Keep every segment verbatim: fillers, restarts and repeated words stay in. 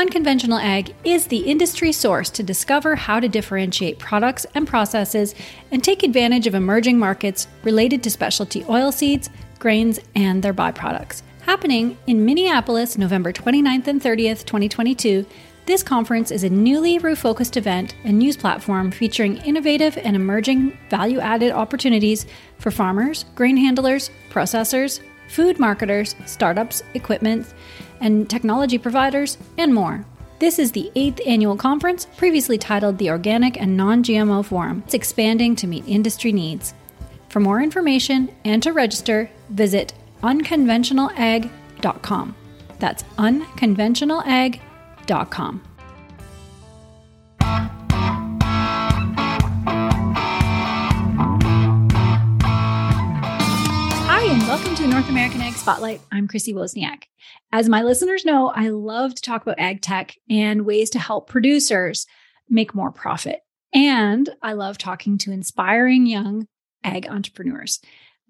Unconventional Ag is the industry source to discover how to differentiate products and processes and take advantage of emerging markets related to specialty oilseeds, grains, and their byproducts. Happening in Minneapolis, November twenty-ninth and thirtieth, twenty twenty-two, this conference is a newly refocused event and news platform featuring innovative and emerging value-added opportunities for farmers, grain handlers, processors, food marketers, startups, equipment, and technology providers, and more. This is the eighth annual conference, previously titled the Organic and Non-G M O Forum. It's expanding to meet industry needs. For more information and to register, visit unconventional ag dot com. That's unconventional ag dot com. Welcome to North American Ag Spotlight. I'm Chrissy Wozniak. As my listeners know, I love to talk about ag tech and ways to help producers make more profit. And I love talking to inspiring young ag entrepreneurs.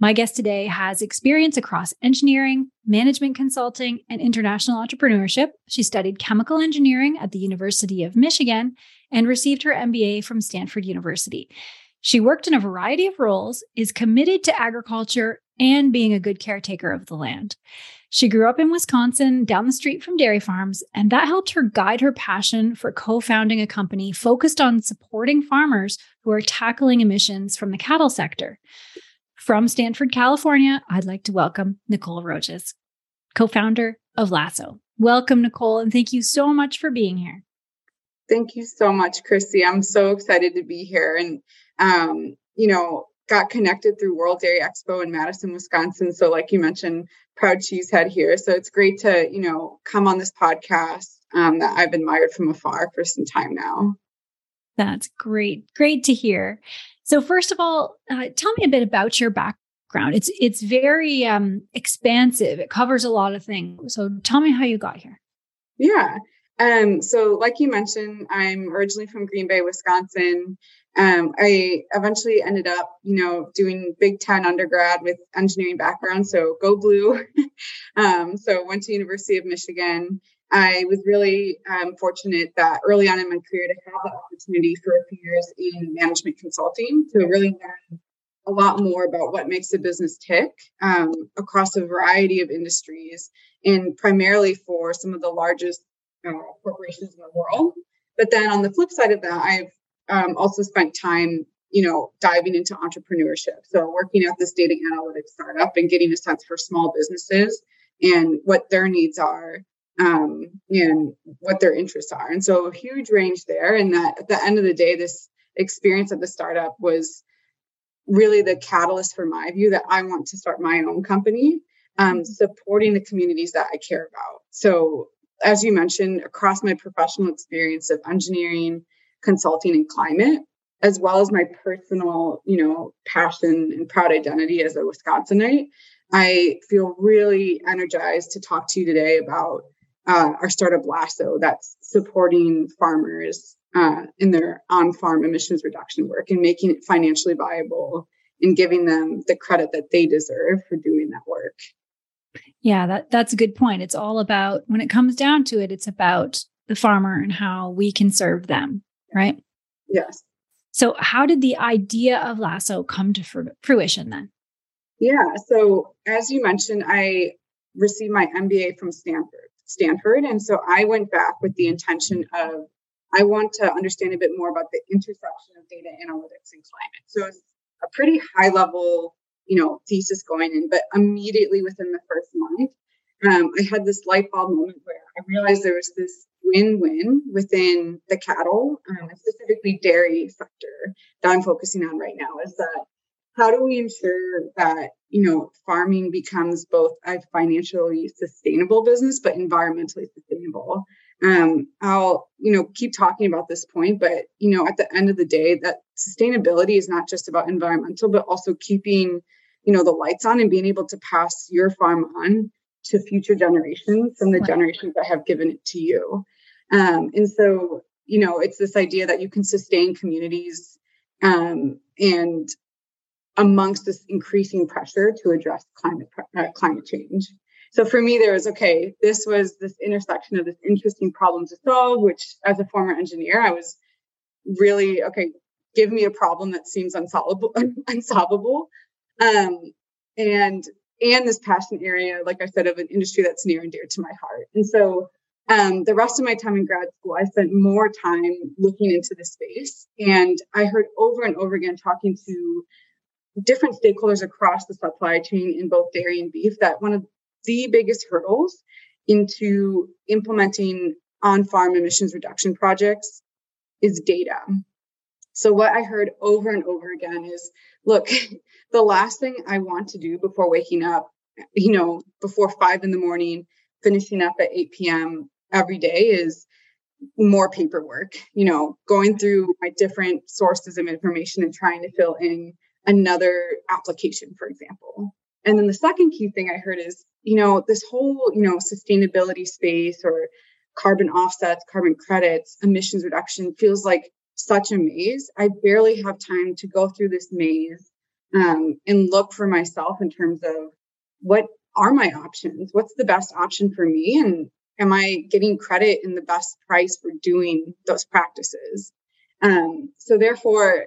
My guest today has experience across engineering, management consulting, and international entrepreneurship. She studied chemical engineering at the University of Michigan and received her M B A from Stanford University. She worked in a variety of roles, is committed to agriculture, and being a good caretaker of the land. She grew up in Wisconsin, down the street from dairy farms, and that helped her guide her passion for co-founding a company focused on supporting farmers who are tackling emissions from the cattle sector. From Stanford, California, I'd like to welcome Nicole Rojas, co-founder of Lasso. Welcome, Nicole, and thank you so much for being here. Thank you so much, Chrissy. I'm so excited to be here. And, um, you know, got connected through World Dairy Expo in Madison, Wisconsin. So like you mentioned, proud cheesehead here. So it's great to, you know, come on this podcast um, that I've admired from afar for some time now. That's great. Great to hear. So first of all, uh, tell me a bit about your background. It's it's very um, expansive. It covers a lot of things. So tell me how you got here. Yeah. Um, so like you mentioned, I'm originally from Green Bay, Wisconsin. Um, I eventually ended up, you know, doing Big Ten undergrad with engineering background. So go blue. um, so went to University of Michigan. I was really um, fortunate that early on in my career to have the opportunity for a few years in management consulting to really learn a lot more about what makes a business tick um, across a variety of industries and primarily for some of the largest uh, corporations in the world. But then on the flip side of that, I've Um, also spent time, you know, diving into entrepreneurship. So working at this data analytics startup and getting a sense for small businesses and what their needs are um, and what their interests are. And so a huge range there. And that at the end of the day, this experience at the startup was really the catalyst for my view that I want to start my own company, um, supporting the communities that I care about. So as you mentioned, across my professional experience of engineering, consulting and climate, as well as my personal, you know, passion and proud identity as a Wisconsinite, I feel really energized to talk to you today about uh, our startup Lasso that's supporting farmers uh, in their on-farm emissions reduction work and making it financially viable and giving them the credit that they deserve for doing that work. Yeah, that, that's a good point. It's all about, when it comes down to it, it's about the farmer and how we can serve them. Right? Yes. So how did the idea of Lasso come to fr- fruition then? Yeah. So as you mentioned, I received my M B A from Stanford. Stanford. And so I went back with the intention of, I want to understand a bit more about the intersection of data analytics and climate. So it's a pretty high level, you know, thesis going in, but immediately within the first month, um, I had this light bulb moment where I realized there was this win-win within the cattle, um, specifically dairy sector that I'm focusing on right now, is that how do we ensure that, you know, farming becomes both a financially sustainable business, but environmentally sustainable? Um, I'll, you know, keep talking about this point, but, you know, at the end of the day, that sustainability is not just about environmental, but also keeping, you know, the lights on and being able to pass your farm on to future generations from the generations that have given it to you. Um, and so, you know, it's this idea that you can sustain communities um, and amongst this increasing pressure to address climate uh, climate change. So for me, there was, okay, this was this intersection of this interesting problem to solve, which as a former engineer, I was really, okay, give me a problem that seems unsolvable, unsolvable. Um, and, and this passion area, like I said, of an industry that's near and dear to my heart. And so um, the rest of my time in grad school, I spent more time looking into the space. And I heard over and over again talking to different stakeholders across the supply chain in both dairy and beef that one of the biggest hurdles into implementing on-farm emissions reduction projects is data. So what I heard over and over again is, look, the last thing I want to do before waking up, you know, before five in the morning, finishing up at eight p.m. every day is more paperwork, you know, going through my different sources of information and trying to fill in another application, for example. And then the second key thing I heard is, you know, this whole, you know, sustainability space or carbon offsets, carbon credits, emissions reduction feels like such a maze. I barely have time to go through this maze um, and look for myself in terms of what are my options? What's the best option for me? And am I getting credit in the best price for doing those practices? Um, so therefore,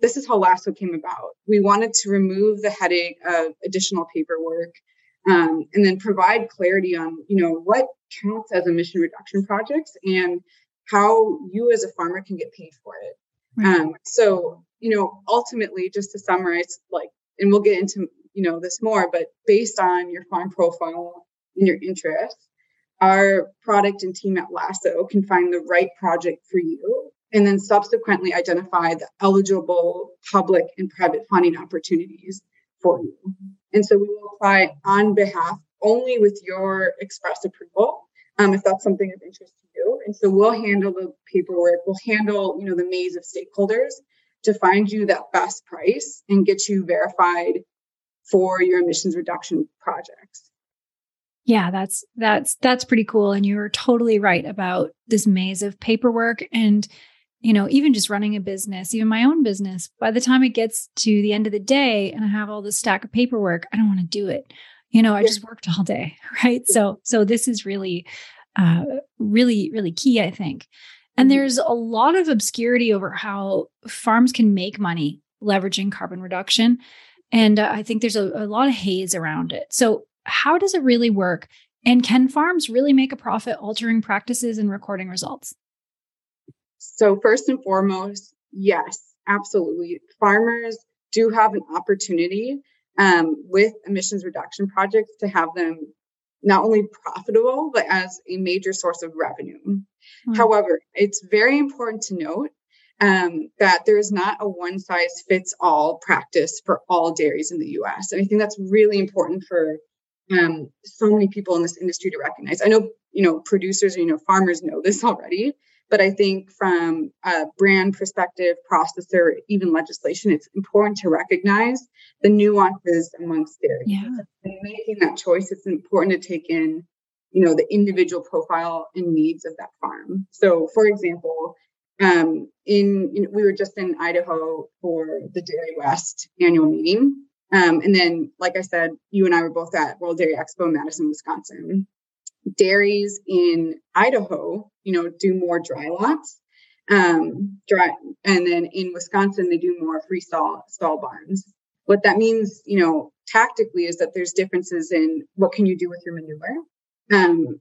this is how Lasso came about. We wanted to remove the headache of additional paperwork um, and then provide clarity on, you know, what counts as emission reduction projects and how you as a farmer can get paid for it. Right. Um, so, you know, ultimately, just to summarize, like, and we'll get into, you know, this more, but based on your farm profile and your interests, our product and team at Lasso can find the right project for you and then subsequently identify the eligible public and private funding opportunities for you. And so we will apply on behalf only with your express approval, um, if that's something of interest to you. And so we'll handle the paperwork, we'll handle, you know, the maze of stakeholders to find you that best price and get you verified for your emissions reduction projects. Yeah, that's, that's, that's pretty cool. And you're totally right about this maze of paperwork and, you know, even just running a business, even my own business, by the time it gets to the end of the day and I have all this stack of paperwork, I don't want to do it. You know, I yeah. just worked all day. Right. Yeah. So, so this is really, uh, really, really key, I think. And mm-hmm. there's a lot of obscurity over how farms can make money leveraging carbon reduction. And uh, I think there's a, a lot of haze around it. So how does it really work? And can farms really make a profit altering practices and recording results? So first and foremost, yes, absolutely. Farmers do have an opportunity um, with emissions reduction projects to have them not only profitable, but as a major source of revenue. Mm-hmm. However, it's very important to note um, that there is not a one-size-fits-all practice for all dairies in the U S. And I think that's really important for um, so many people in this industry to recognize. I know, you know, producers, you know, farmers know this already. But I think from a brand perspective, processor, even legislation, it's important to recognize the nuances amongst dairy. Yeah. And making that choice, it's important to take in, you know, the individual profile and needs of that farm. So, for example, um, in, in we were just in Idaho for the Dairy West annual meeting. Um, and then, like I said, you and I were both at World Dairy Expo in Madison, Wisconsin. Dairies in Idaho, you know, do more dry lots, um, dry, and then in Wisconsin, they do more free stall, stall barns. What that means, you know, tactically is that there's differences in what can you do with your manure, um,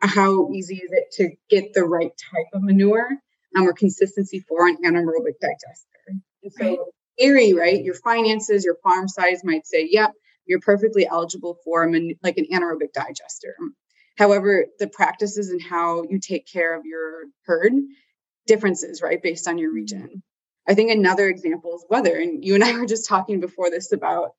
how easy is it to get the right type of manure um, or consistency for an anaerobic digester. And so right. Theory, right, your finances, your farm size might say, yep, you're perfectly eligible for a man- like an anaerobic digester. However, the practices and how you take care of your herd differences, right, based on your region. I think another example is weather. And you and I were just talking before this about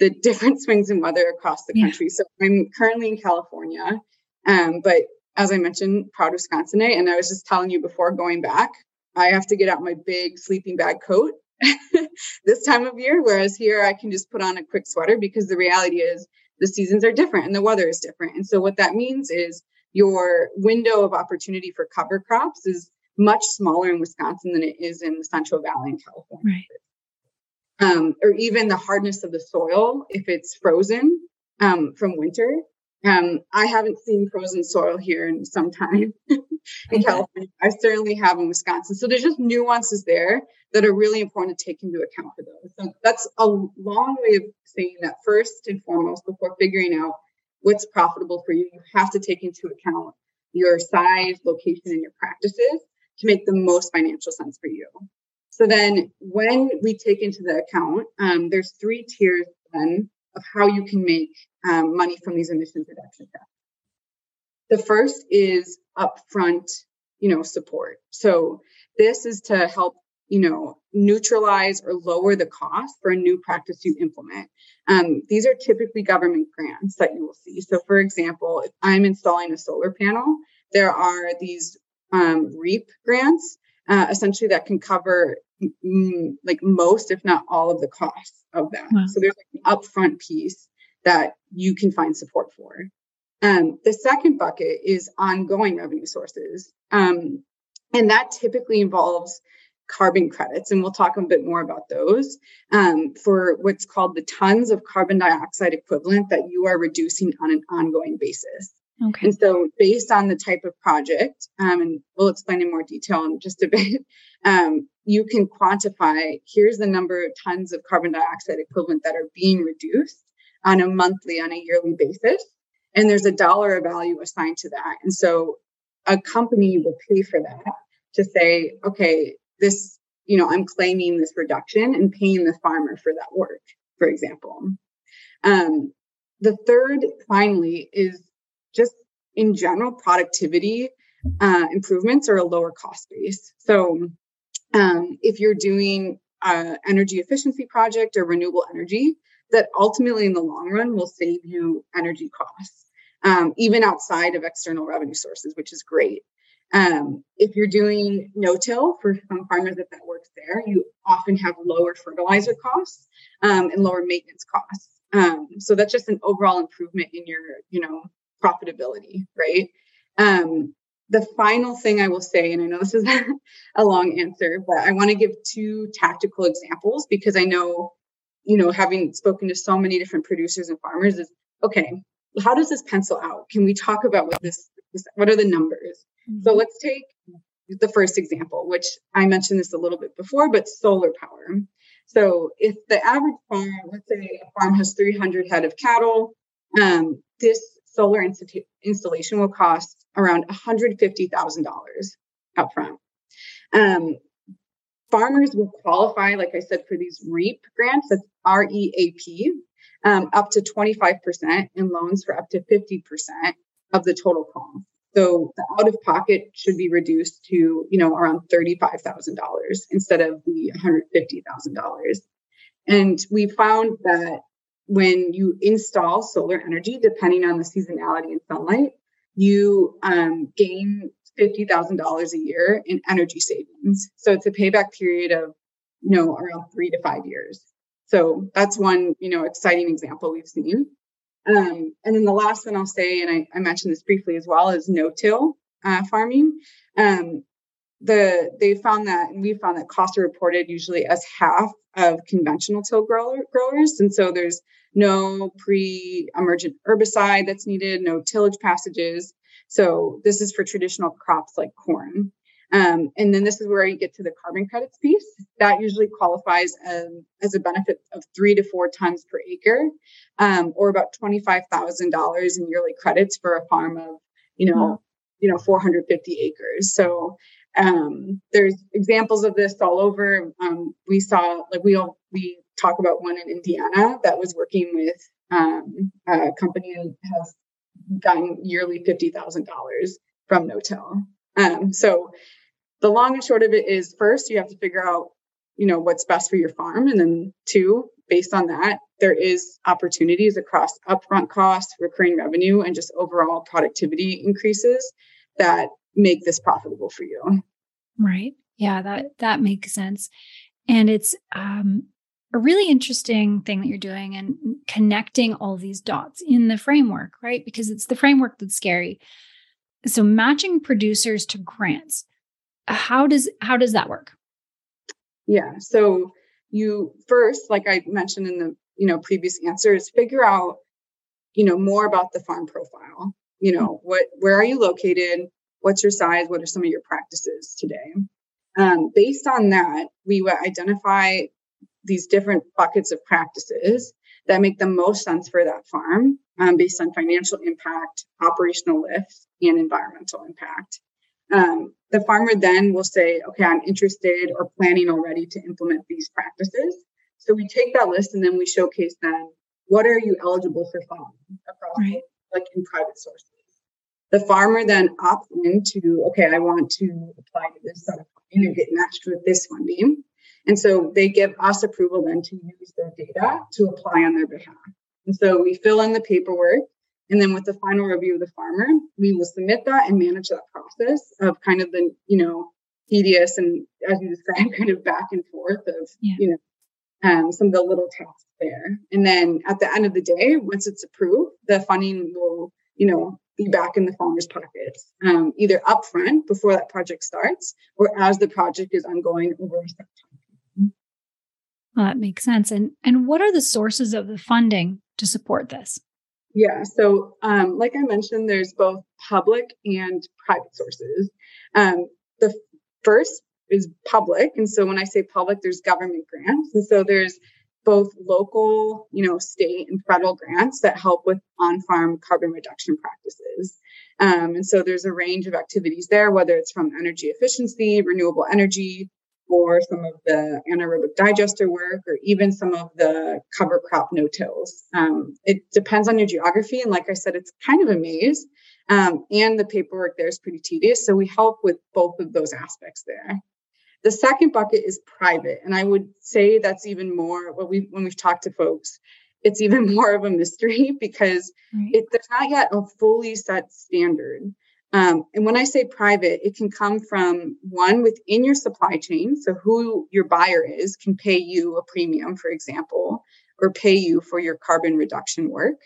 the different swings in weather across the country. Yeah. So I'm currently in California, um, but as I mentioned, proud Wisconsinite. And I was just telling you before going back, I have to get out my big sleeping bag coat this time of year, whereas here I can just put on a quick sweater because the reality is the seasons are different and the weather is different. And so what that means is your window of opportunity for cover crops is much smaller in Wisconsin than it is in the Central Valley in California. Right. Um, or even the hardness of the soil, if it's frozen um, from winter, Um, I haven't seen frozen soil here in some time in okay. California. I certainly have in Wisconsin. So there's just nuances there that are really important to take into account for those. So that's a long way of saying that first and foremost, before figuring out what's profitable for you, you have to take into account your size, location, and your practices to make the most financial sense for you. So then when we take into the account, um, there's three tiers then of how you can make um, money from these emissions reduction tests. The first is upfront, you know, support. So this is to help, you know, neutralize or lower the cost for a new practice you implement. Um, these are typically government grants that you will see. So for example, if I'm installing a solar panel, there are these um, REAP grants, uh, essentially that can cover mm, like most, if not all of the costs of that. Wow. So there's like an upfront piece that you can find support for. Um, the second bucket is ongoing revenue sources. Um, and that typically involves carbon credits, and we'll talk a bit more about those um, for what's called the tons of carbon dioxide equivalent that you are reducing on an ongoing basis. Okay. And so based on the type of project, um, and we'll explain in more detail in just a bit, um, you can quantify, here's the number of tons of carbon dioxide equivalent that are being reduced on a monthly, on a yearly basis. And there's a dollar value assigned to that. And so a company will pay for that to say, okay, this, you know, I'm claiming this reduction and paying the farmer for that work, for example. Um, the third, finally, is just in general productivity uh, improvements or a lower cost base. So um, if you're doing an energy efficiency project or renewable energy, that ultimately in the long run will save you energy costs, um, even outside of external revenue sources, which is great. Um, if you're doing no-till, for some farmers that that works there, you often have lower fertilizer costs um, and lower maintenance costs. Um, so that's just an overall improvement in your, you know, profitability, right? Um, the final thing I will say, and I know this is a long answer, but I want to give two tactical examples because I know, you know, having spoken to so many different producers and farmers is, okay, how does this pencil out? Can we talk about what this, this what are the numbers? So let's take the first example, which I mentioned this a little bit before, but solar power. So if the average farm, let's say a farm has three hundred head of cattle, um, this solar insta- installation will cost around one hundred fifty thousand dollars up front. Um, farmers will qualify, like I said, for these REAP grants, that's R E A P, um, up to twenty-five percent and loans for up to fifty percent of the total cost. So the out-of-pocket should be reduced to, you know, around thirty-five thousand dollars instead of the one hundred fifty thousand dollars. And we found that when you install solar energy, depending on the seasonality and sunlight, you um, gain fifty thousand dollars a year in energy savings. So it's a payback period of, you know, around three to five years. So that's one, you know, exciting example we've seen. Um, and then the last one I'll say, and I, I mentioned this briefly as well, is no-till uh, farming. Um, the they found that, and we found that costs are reported usually as half of conventional till grower, growers. And so there's no pre-emergent herbicide that's needed, no tillage passages. So this is for traditional crops like corn. Um, and then this is where you get to the carbon credits piece. That usually qualifies um, as a benefit of three to four tons per acre, um, or about twenty-five thousand dollars in yearly credits for a farm of, you know, wow. you know, four hundred fifty acres. So um, there's examples of this all over. Um, we saw, like we all, we talk about one in Indiana that was working with um, a company and has gotten yearly fifty thousand dollars from no-till. Um, so the long and short of it is, first, you have to figure out, you know, what's best for your farm. And then two, based on that, there is opportunities across upfront costs, recurring revenue, and just overall productivity increases that make this profitable for you. Right. Yeah, that, that makes sense. And it's um, a really interesting thing that you're doing and connecting all these dots in the framework, right? Because it's the framework that's scary. So matching producers to grants, how does how does that work? Yeah. So you first, like I mentioned in the you know previous answer, is figure out you know, more about the farm profile. You know, what, where are you located? What's your size? What are some of your practices today? Um, based on that, we will identify these different buckets of practices that make the most sense for that farm, um, based on financial impact, operational lift, and environmental impact. Um, the farmer then will say, okay, I'm interested or planning already to implement these practices. So we take that list and then we showcase them. What are you eligible for farming across, right, like in private sources? The farmer then opts into, okay, I want to apply to this sort of funding and get matched with this funding. And so they give us approval then to use their data to apply on their behalf. And so we fill in the paperwork. And then with the final review of the farmer, we will submit that and manage that process of kind of the, you know, tedious and, as you described, kind of back and forth of, yeah. you know, um, some of the little tasks there. And then at the end of the day, once it's approved, the funding will, you know, be back in the farmer's pockets, um, either upfront before that project starts or as the project is ongoing over a set time. Well, that makes sense. And and what are the sources of the funding to support this? Yeah. So, um, like I mentioned, there's both public and private sources. Um, the first is public. And so when I say public, there's government grants. And so there's both local, you know, state and federal grants that help with on-farm carbon reduction practices. Um, and so there's a range of activities there, whether it's from energy efficiency, renewable energy, or some of the anaerobic digester work, or even some of the cover crop no-tills. Um, it depends on your geography. And like I said, it's kind of a maze. Um, and the paperwork there is pretty tedious. So we help with both of those aspects there. The second bucket is private. And I would say that's even more, what we, when we've talked to folks, it's even more of a mystery because right. it, there's not yet a fully set standard. Um, and when I say private, it can come from one within your supply chain. So who your buyer is can pay you a premium, for example, or pay you for your carbon reduction work.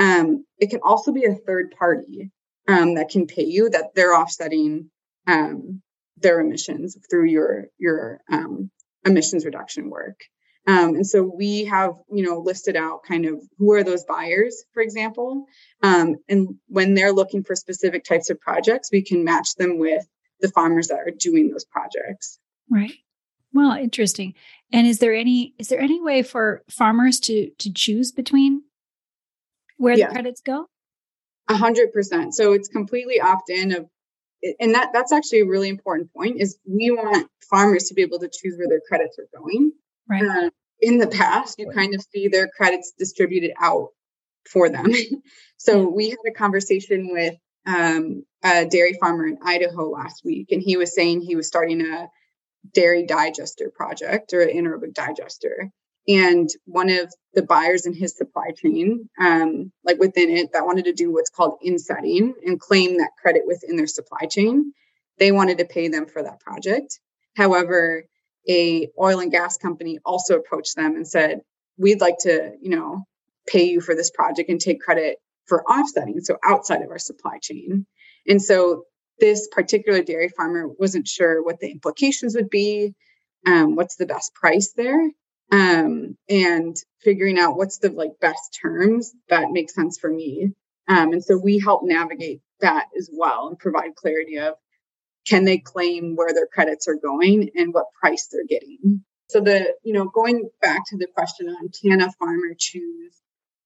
Um, it can also be a third party um, that can pay you that they're offsetting um, their emissions through your, your um, emissions reduction work. Um, and so we have, you know, listed out kind of who are those buyers, for example, um, and when they're looking for specific types of projects, we can match them with the farmers that are doing those projects. Right. Well, interesting. And is there any is there any way for farmers to to choose between where yeah. the credits go? A hundred percent. So it's completely opt-in of. And that that's actually a really important point is we want farmers to be able to choose where their credits are going. Right. Uh, in the past, you kind of see their credits distributed out for them. So we had a conversation with um, a dairy farmer in Idaho last week, and he was saying he was starting a dairy digester project or an anaerobic digester. And one of the buyers in his supply chain, um, like within it, that wanted to do what's called insetting and claim that credit within their supply chain, they wanted to pay them for that project. However, a oil and gas company also approached them and said, we'd like to, you know, pay you for this project and take credit for offsetting. So outside of our supply chain. And so this particular dairy farmer wasn't sure what the implications would be. Um, what's the best price there? Um, and figuring out what's the like best terms that make sense for me. Um, and so we help navigate that as well and provide clarity of, can they claim where their credits are going and what price they're getting? So the, you know, going back to the question on can a farmer choose,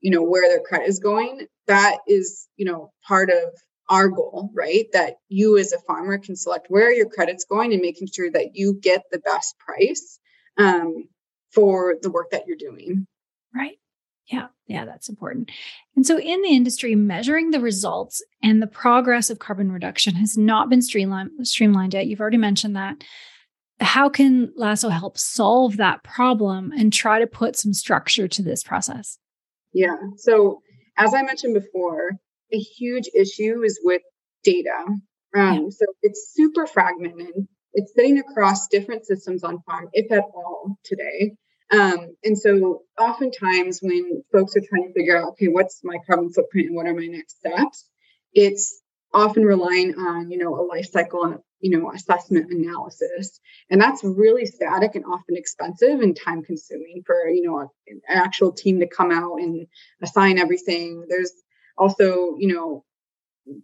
you know, where their credit is going, that is, you know, part of our goal, right? That you as a farmer can select where your credit's going and making sure that you get the best price um, for the work that you're doing. Right. Yeah. Yeah. That's important. And so in the industry, measuring the results and the progress of carbon reduction has not been streamlined, streamlined yet. You've already mentioned that. How can Lasso help solve that problem and try to put some structure to this process? Yeah. So as I mentioned before, a huge issue is with data. Um, yeah. So it's super fragmented. It's sitting across different systems on farm, if at all, today. Um, and so oftentimes when folks are trying to figure out, okay, what's my carbon footprint and what are my next steps? It's often relying on, you know, a life cycle you know, assessment analysis. And that's really static and often expensive and time consuming for, you know, an actual team to come out and assign everything. There's also, you know,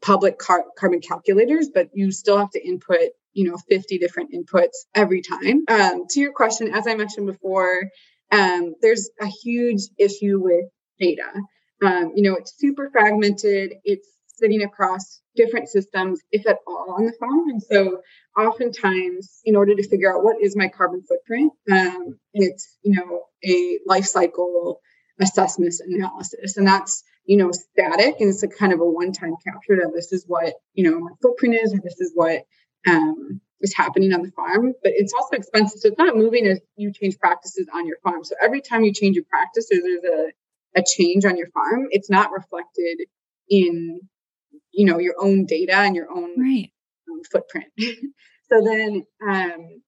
public car- carbon calculators, but you still have to input, you know, fifty different inputs every time. Um, to your question, as I mentioned before, um, there's a huge issue with data. Um, you know, it's super fragmented. It's sitting across different systems, if at all, on the farm. And so oftentimes, in order to figure out what is my carbon footprint, um, it's, you know, a life cycle assessment analysis. And that's, you know, static. And it's a kind of a one-time capture that this is what, you know, my footprint is, or this is what um, is happening on the farm. But it's also expensive. So it's not moving as you change practices on your farm. So every time you change your practices, there's a, a change on your farm. It's not reflected in, you know, your own data and your own, right. own footprint. So then, um,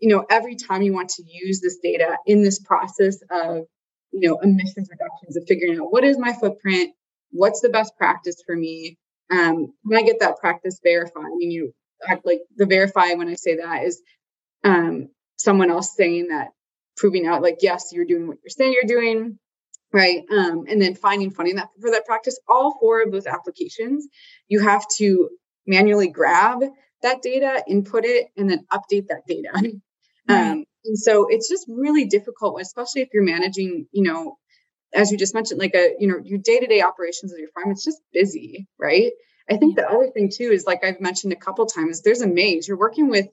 you know, every time you want to use this data in this process of, you know, emissions reductions, of figuring out what is my footprint, what's the best practice for me, um, when I get that practice verified, I mean, you act like the verify when I say that is um, someone else saying that, proving out like, yes, you're doing what you're saying you're doing. Right. Um, and then finding funding that for that practice, all four of those applications, you have to manually grab that data, input it, and then update that data. Right. Um, and so it's just really difficult, especially if you're managing, you know, as you just mentioned, like a, you know, your day-to-day operations of your farm, it's just busy. Right. I think the other thing too, is like I've mentioned a couple times, there's a maze. You're working with,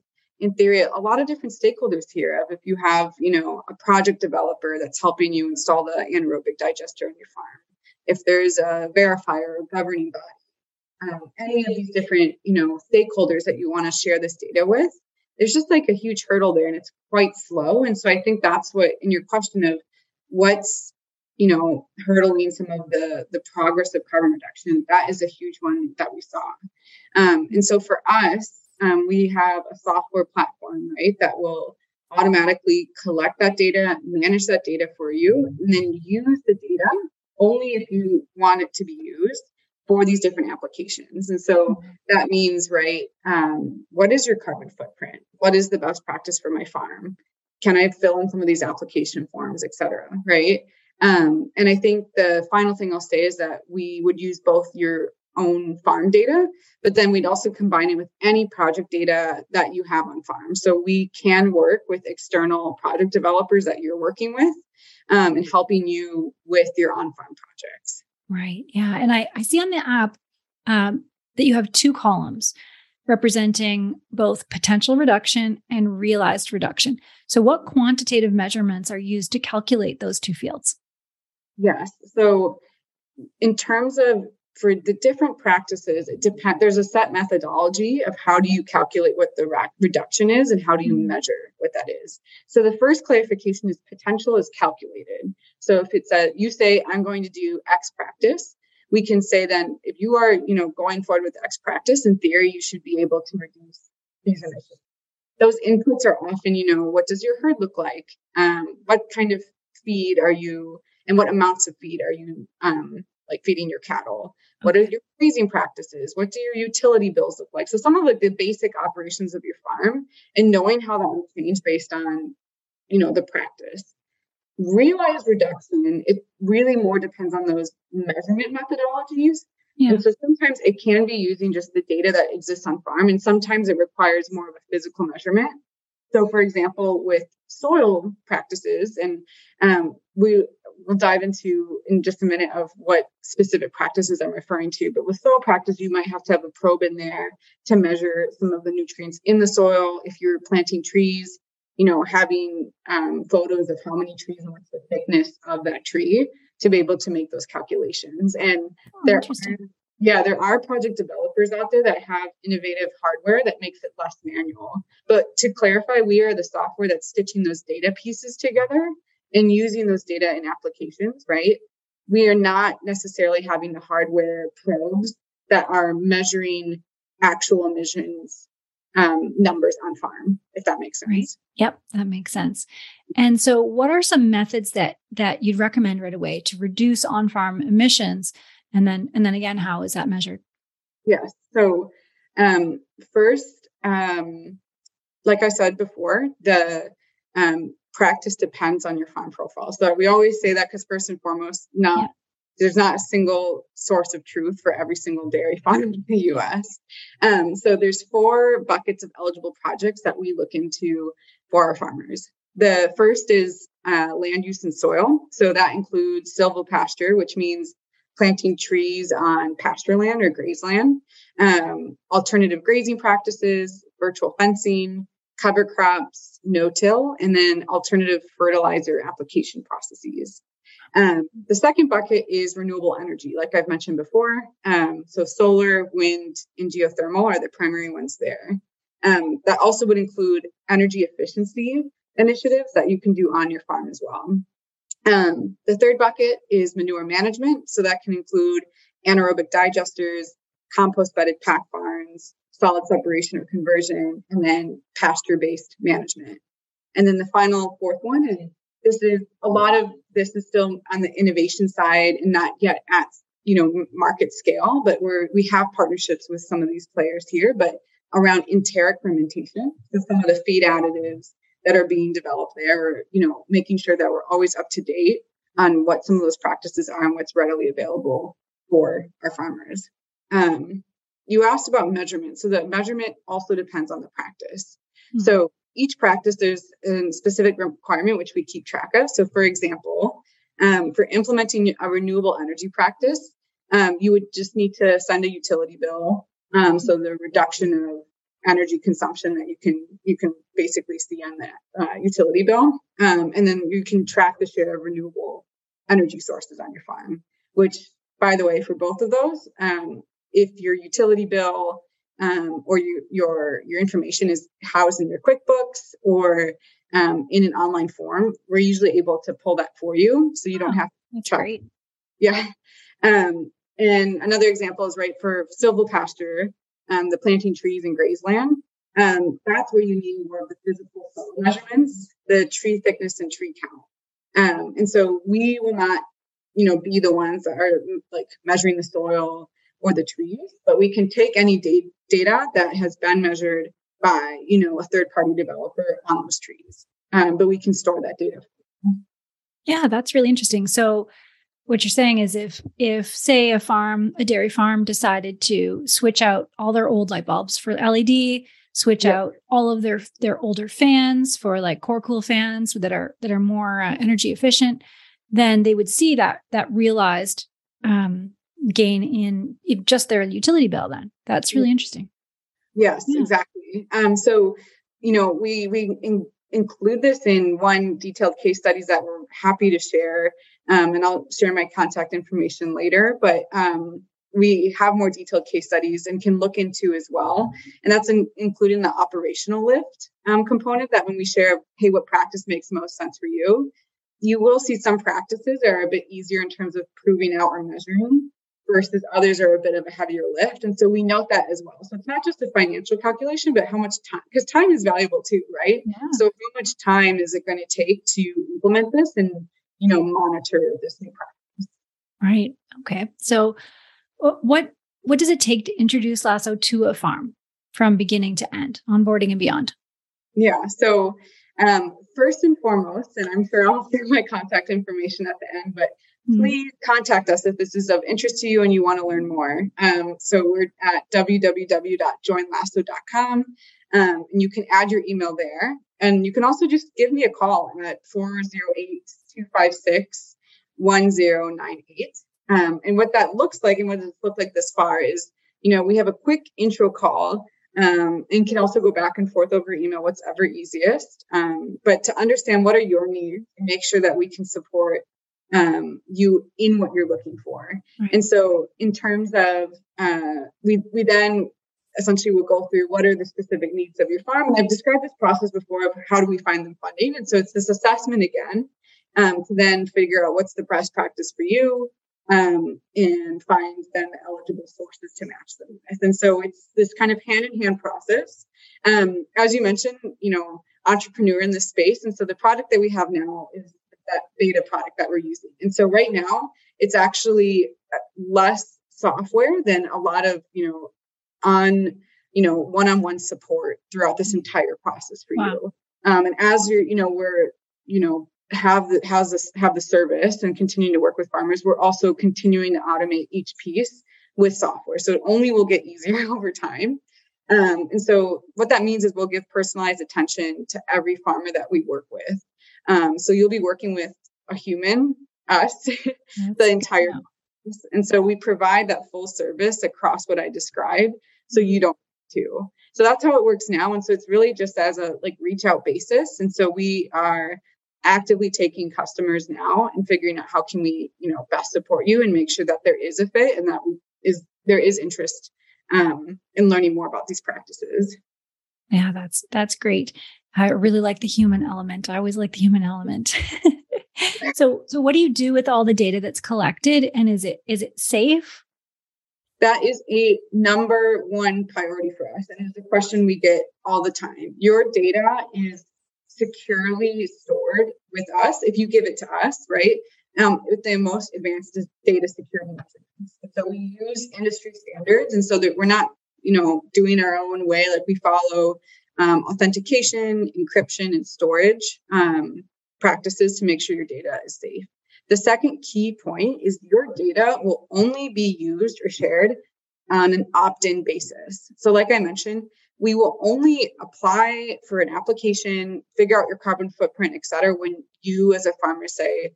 in theory, a lot of different stakeholders here. If you have, you know, a project developer that's helping you install the anaerobic digester on your farm, if there's a verifier or governing body, um, any of these different, you know, stakeholders that you want to share this data with, there's just like a huge hurdle there, and it's quite slow. And so I think that's what, in your question of what's, you know, hurdling some of the the progress of carbon reduction, that is a huge one that we saw. Um, and so for us, Um, we have a software platform, right, that will automatically collect that data, manage that data for you, and then use the data only if you want it to be used for these different applications. And so that means, right, um, what is your carbon footprint? What is the best practice for my farm? Can I fill in some of these application forms, et cetera, right? Um, and I think the final thing I'll say is that we would use both your own farm data, but then we'd also combine it with any project data that you have on farm. So we can work with external project developers that you're working with um, and helping you with your on-farm projects. Right. Yeah. And I, I see on the app um, that you have two columns representing both potential reduction and realized reduction. So what quantitative measurements are used to calculate those two fields? Yes. So in terms of for the different practices, it depends. There's a set methodology of how do you calculate what the rac- reduction is and how do you measure what that is. So the first clarification is potential is calculated. So if it's a, you say, I'm going to do X practice, we can say then if you are, you know, going forward with X practice, in theory, you should be able to reduce these emissions. Those inputs are often, you know, what does your herd look like? Um, what kind of feed are you, and what amounts of feed are you um, like feeding your cattle? What are your grazing practices? What do your utility bills look like? So some of like the basic operations of your farm and knowing how that will change based on, you know, the practice. Realized reduction, it really more depends on those measurement methodologies. Yeah. And so sometimes it can be using just the data that exists on farm, and sometimes it requires more of a physical measurement. So for example, with soil practices, and um, we we'll dive into in just a minute of what specific practices I'm referring to. But with soil practice, you might have to have a probe in there to measure some of the nutrients in the soil. If you're planting trees, you know, having um, photos of how many trees and what's the thickness of that tree to be able to make those calculations. And oh, there are, yeah, there are project developers out there that have innovative hardware that makes it less manual. But to clarify, we are the software that's stitching those data pieces together and using those data in applications, right? We are not necessarily having the hardware probes that are measuring actual emissions um, numbers on farm, if that makes sense. Right. Yep, that makes sense. And so what are some methods that that you'd recommend right away to reduce on-farm emissions? And then, and then again, how is that measured? Yes. So um, first, um, like I said before, the um, practice depends on your farm profile. So we always say that because first and foremost, not yeah. there's not a single source of truth for every single dairy farm in the U S. Um, so there's four buckets of eligible projects that we look into for our farmers. The first is uh, land use and soil. So that includes silvopasture, which means planting trees on pasture land or grazeland, um, alternative grazing practices, virtual fencing, cover crops, no-till, and then alternative fertilizer application processes. Um, the second bucket is renewable energy, like I've mentioned before. Um, so solar, wind, and geothermal are the primary ones there. Um, that also would include energy efficiency initiatives that you can do on your farm as well. Um, the third bucket is manure management. So that can include anaerobic digesters, compost bedded pack farms, solid separation or conversion, and then pasture-based management. And then the final fourth one, and this is a lot of this is still on the innovation side and not yet at, you know, market scale, but we're, we have partnerships with some of these players here, but around enteric fermentation. So some of the feed additives that are being developed there, you know, making sure that we're always up to date on what some of those practices are and what's readily available for our farmers. Um, you asked about measurement. So the measurement also depends on the practice. Mm-hmm. So each practice, there's a specific requirement, which we keep track of. So for example, um, for implementing a renewable energy practice, um, you would just need to send a utility bill. Um, so the reduction of energy consumption that you can you can basically see on that uh, utility bill. Um, and then you can track the share of renewable energy sources on your farm, which, by the way, for both of those, um, if your utility bill um, or you, your your information is housed in your QuickBooks or um, in an online form, we're usually able to pull that for you. So you oh, don't have to check. Great. Yeah. Um, and another example is right for silvopasture. Um, the planting trees and grazeland. Um, that's where you need more of the physical soil measurements, the tree thickness and tree count. Um, and so we will not, you know, be the ones that are like measuring the soil or the trees, but we can take any da- data that has been measured by, you know, a third party developer on those trees. Um, but we can store that data. Yeah, that's really interesting. So what you're saying is if, if say a farm, a dairy farm decided to switch out all their old light bulbs for L E D, switch yep. out all of their, their older fans for like core cool fans that are, that are more uh, energy efficient, then they would see that, that realized um, gain in just their utility bill then. That's really interesting. Yes, yeah. exactly. Um, so, you know, we, we in, include this in one detailed case studies that we're happy to share. Um, and I'll share my contact information later, but um, we have more detailed case studies and can look into as well. And that's in, including the operational lift um, component that when we share, hey, what practice makes most sense for you, you will see some practices that are a bit easier in terms of proving out or measuring versus others are a bit of a heavier lift. And so we note that as well. So it's not just a financial calculation, but how much time, because time is valuable too, right? Yeah. So how much time is it going to take to implement this and you know, monitor this new practice. Right. Okay. So what, what does it take to introduce Lasso to a farm from beginning to end, onboarding and beyond? Yeah. So um, first and foremost, and I'm sure I'll share my contact information at the end, but mm-hmm. please contact us if this is of interest to you and you want to learn more. Um, so we're at w w w dot join lasso dot com um, and you can add your email there. And you can also just give me a call at four oh eight, two five six, one oh nine eight. Um, and what that looks like and what it's looked like this far is, you know, we have a quick intro call um, and can also go back and forth over email, whatever easiest. Um, but to understand what are your needs and make sure that we can support um, you in what you're looking for. Right. And so in terms of, uh, we we then essentially we'll go through what are the specific needs of your farm. And I've described this process before of how do we find them funding. And so it's this assessment again. Um, to then figure out what's the best practice for you um, and find then the eligible sources to match them. And so it's this kind of hand-in-hand process. Um, as you mentioned, you know, entrepreneur in this space. And so the product that we have now is that beta product that we're using. And so right now, it's actually less software than a lot of, you know, on you know, one-on-one support throughout this entire process for wow. you. Um, and as you're, you know, we're, you know, have the, how's this, have the service and continuing to work with farmers, we're also continuing to automate each piece with software. So it only will get easier over time. Um, and so what that means is we'll give personalized attention to every farmer that we work with. Um, so you'll be working with a human, us, the entire. And so we provide that full service across what I described. So you don't have to. So that's how it works now. And so it's really just as a like reach out basis. And so we are actively taking customers now and figuring out how can we, you know, best support you and make sure that there is a fit and that is there is interest um, in learning more about these practices. Yeah, that's that's great. I really like the human element. I always like the human element. So, so what do you do with all the data that's collected, and is it is it safe? That is a number one priority for us, and it's a question we get all the time. Your data is securely stored with us if you give it to us, right? Um, with the most advanced data security measures. So we use industry standards, and so that we're not, you know, doing our own way. Like we follow um, authentication, encryption, and storage um, practices to make sure your data is safe. The second key point is your data will only be used or shared on an opt-in basis. So like I mentioned, we will only apply for an application, figure out your carbon footprint, et cetera, when you as a farmer say,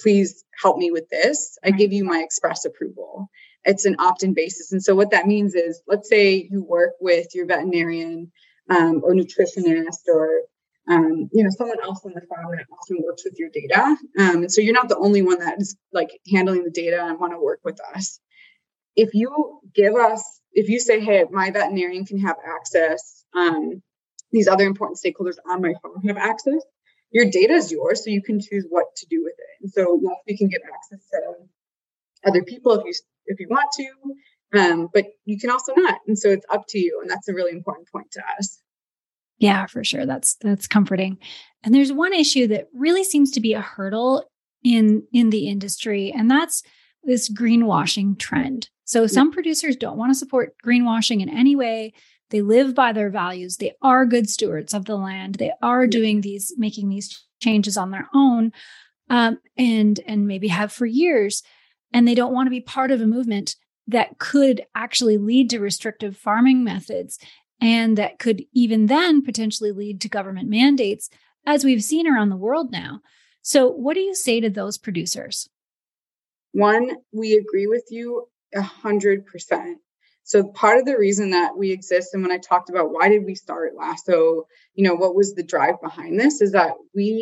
please help me with this. I give you my express approval. It's an opt-in basis. And so what that means is, let's say you work with your veterinarian um, or nutritionist or Um, you know, someone else on the farm that often works with your data. Um, and so you're not the only one that is like handling the data and want to work with us. If you give us, if you say, hey, my veterinarian can have access, um, these other important stakeholders on my farm have access, your data is yours. So you can choose what to do with it. And so yes, we can give access to other people if you, if you want to, um, but you can also not. And so it's up to you. And that's a really important point to us. Yeah, for sure. That's that's comforting. And there's one issue that really seems to be a hurdle in, in the industry, and that's this greenwashing trend. So some producers don't want to support greenwashing in any way. They live by their values. They are good stewards of the land. They are doing these, making these changes on their own, um, and and maybe have for years. And they don't want to be part of a movement that could actually lead to restrictive farming methods. And that could even then potentially lead to government mandates, as we've seen around the world now. So what do you say to those producers? One, we agree with you one hundred percent. So part of the reason that we exist, and when I talked about why did we start Lasso, you know, what was the drive behind this, is that we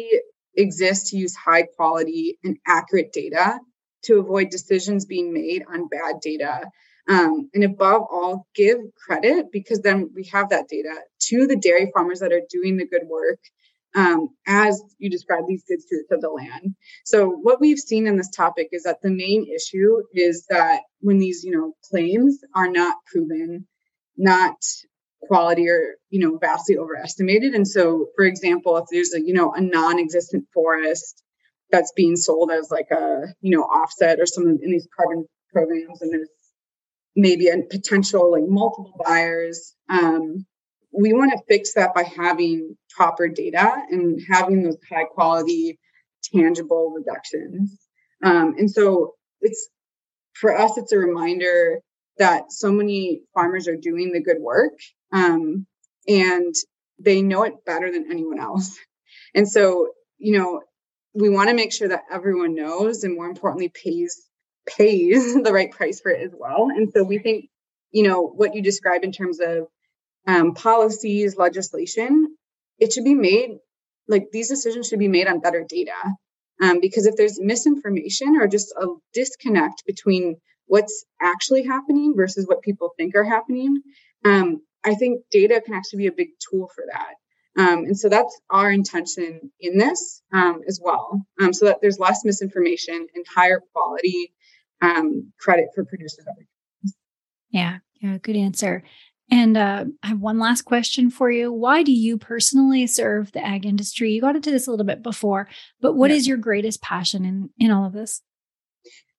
exist to use high quality and accurate data to avoid decisions being made on bad data. Um, and above all, give credit, because then we have that data to the dairy farmers that are doing the good work, um, as you described, these good stewards of the land. So what we've seen in this topic is that the main issue is that when these, you know, claims are not proven, not quality or, you know, vastly overestimated. And so, for example, if there's a, you know, a non-existent forest that's being sold as like a, you know, offset or some of in these carbon programs, and there's maybe a potential like multiple buyers. Um, we want to fix that by having proper data and having those high quality, tangible reductions. Um, and so it's, for us, it's a reminder that so many farmers are doing the good work, um, and they know it better than anyone else. And so, you know, we want to make sure that everyone knows, and more importantly, pays pays the right price for it as well. And so we think, you know, what you describe in terms of um, policies, legislation, it should be made, like these decisions should be made on better data. Um, because if there's misinformation or just a disconnect between what's actually happening versus what people think are happening, um, I think data can actually be a big tool for that. Um, and so that's our intention in this um, as well. Um, so that there's less misinformation and higher quality Um, credit for producers. Yeah, yeah, good answer. And uh, I have one last question for you. Why do you personally serve the ag industry? You got into this a little bit before, but what yeah. is your greatest passion in, in all of this?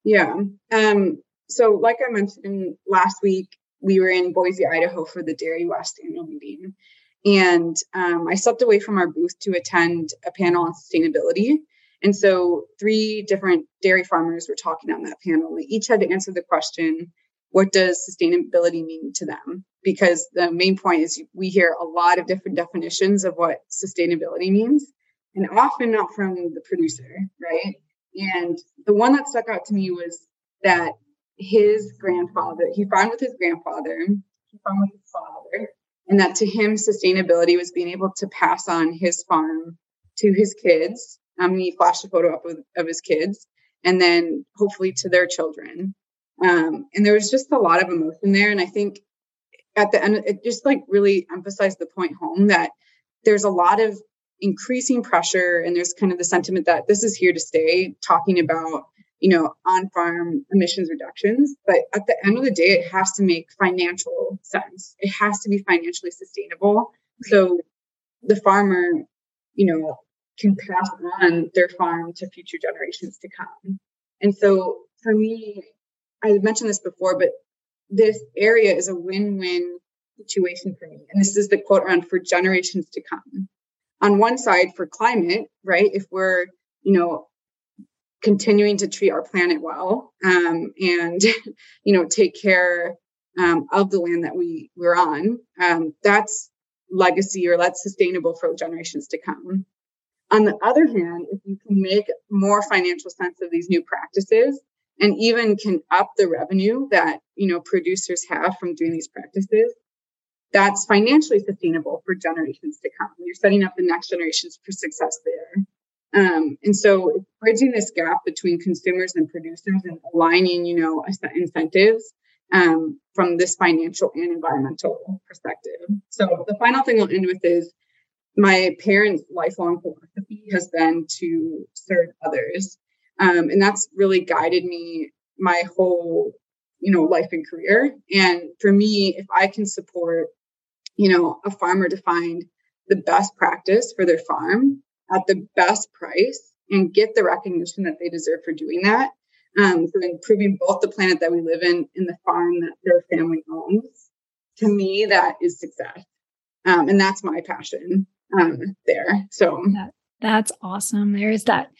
Yeah. Um, so like I mentioned last week, we were in Boise, Idaho for the Dairy West annual meeting. And um, I stepped away from our booth to attend a panel on sustainability. And so three different dairy farmers were talking on that panel. They each had to answer the question, what does sustainability mean to them? Because the main point is we hear a lot of different definitions of what sustainability means, and often not from the producer, right? And the one that stuck out to me was that his grandfather, he farmed with his grandfather, he farmed with his father, and that to him, sustainability was being able to pass on his farm to his kids. Um, he flashed a photo up of, of his kids, and then hopefully to their children. Um, and there was just a lot of emotion there. And I think at the end, it just like really emphasized the point home that there's a lot of increasing pressure. And there's kind of the sentiment that this is here to stay, talking about, you know, on-farm emissions reductions. But at the end of the day, it has to make financial sense. It has to be financially sustainable. So the farmer, you know, can pass on their farm to future generations to come. And so for me, I mentioned this before, but this area is a win-win situation for me. And this is the quote around for generations to come. On one side for climate, right? If we're, you know, continuing to treat our planet well um, and, you know, take care um, of the land that we, we're on, um, that's legacy or that's sustainable for generations to come. On the other hand, if you can make more financial sense of these new practices, and even can up the revenue that, you know, producers have from doing these practices, that's financially sustainable for generations to come. You're setting up the next generations for success there. Um, and so it's bridging this gap between consumers and producers and aligning, you know, incentives um, from this financial and environmental perspective. So the final thing I'll end with is my parents' lifelong philosophy has been to serve others. Um, and that's really guided me my whole, you know, life and career. And for me, if I can support, you know, a farmer to find the best practice for their farm at the best price and get the recognition that they deserve for doing that, um, so improving both the planet that we live in and the farm that their family owns, to me, that is success. Um, and that's my passion um, there. So that, that's awesome. There is that.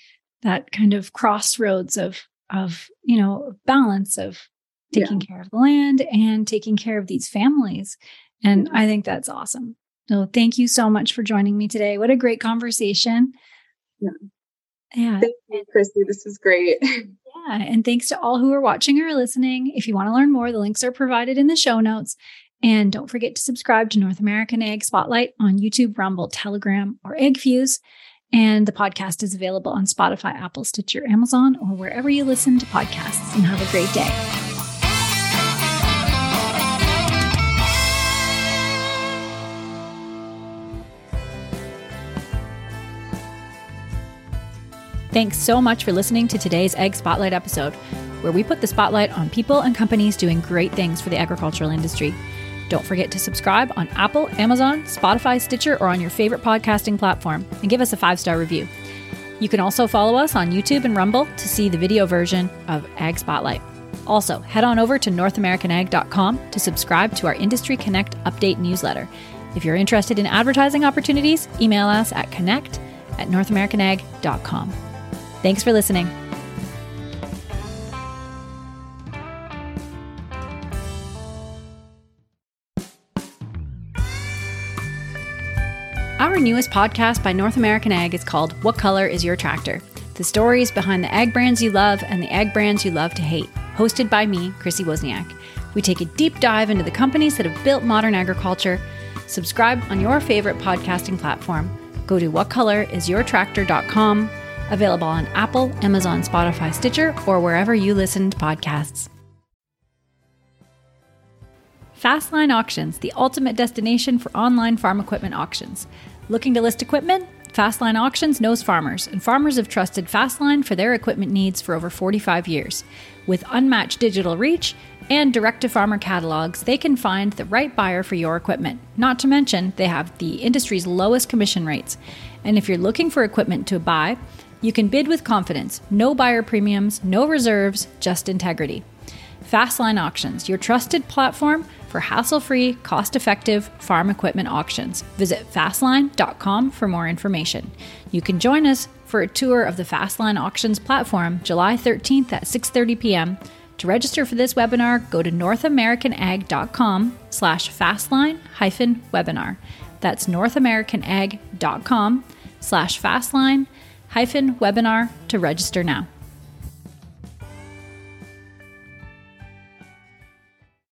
that kind of crossroads of, of, you know, balance of taking yeah. care of the land and taking care of these families. And yeah. I think that's awesome. So thank you so much for joining me today. What a great conversation. Yeah. yeah. Thank you, Chrissy. This is great. Yeah. And thanks to all who are watching or listening. If you want to learn more, the links are provided in the show notes. And don't forget to subscribe to North American Ag Spotlight on YouTube, Rumble, Telegram, or AgFuse. And the podcast is available on Spotify, Apple, Stitcher, Amazon, or wherever you listen to podcasts. And have a great day. Thanks so much for listening to today's Egg Spotlight episode, where we put the spotlight on people and companies doing great things for the agricultural industry. Don't forget to subscribe on Apple, Amazon, Spotify, Stitcher, or on your favorite podcasting platform, and give us a five-star review. You can also follow us on YouTube and Rumble to see the video version of Ag Spotlight. Also, head on over to north american ag dot com to subscribe to our Industry Connect update newsletter. If you're interested in advertising opportunities, email us at connect at north american ag dot com. Thanks for listening. Our newest podcast by North American Ag is called What Color Is Your Tractor? The stories behind the ag brands you love and the ag brands you love to hate. Hosted by me, Chrissy Wozniak. We take a deep dive into the companies that have built modern agriculture. Subscribe on your favorite podcasting platform. Go to what color is your tractor dot com. Available on Apple, Amazon, Spotify, Stitcher, or wherever you listen to podcasts. Fastline Auctions, the ultimate destination for online farm equipment auctions. Looking to list equipment? Fastline Auctions knows farmers, and farmers have trusted Fastline for their equipment needs for over forty-five years. With unmatched digital reach and direct-to-farmer catalogs, they can find the right buyer for your equipment. Not to mention, they have the industry's lowest commission rates. And if you're looking for equipment to buy, you can bid with confidence. No buyer premiums, no reserves, just integrity. Fastline Auctions, your trusted platform for hassle-free, cost-effective farm equipment auctions. Visit fastline dot com for more information. You can join us for a tour of the Fastline Auctions platform July thirteenth at six thirty p.m. To register for this webinar, go to north american ag dot com slash fastline hyphen webinar. That's north american ag dot com slash fastline hyphen webinar to register now.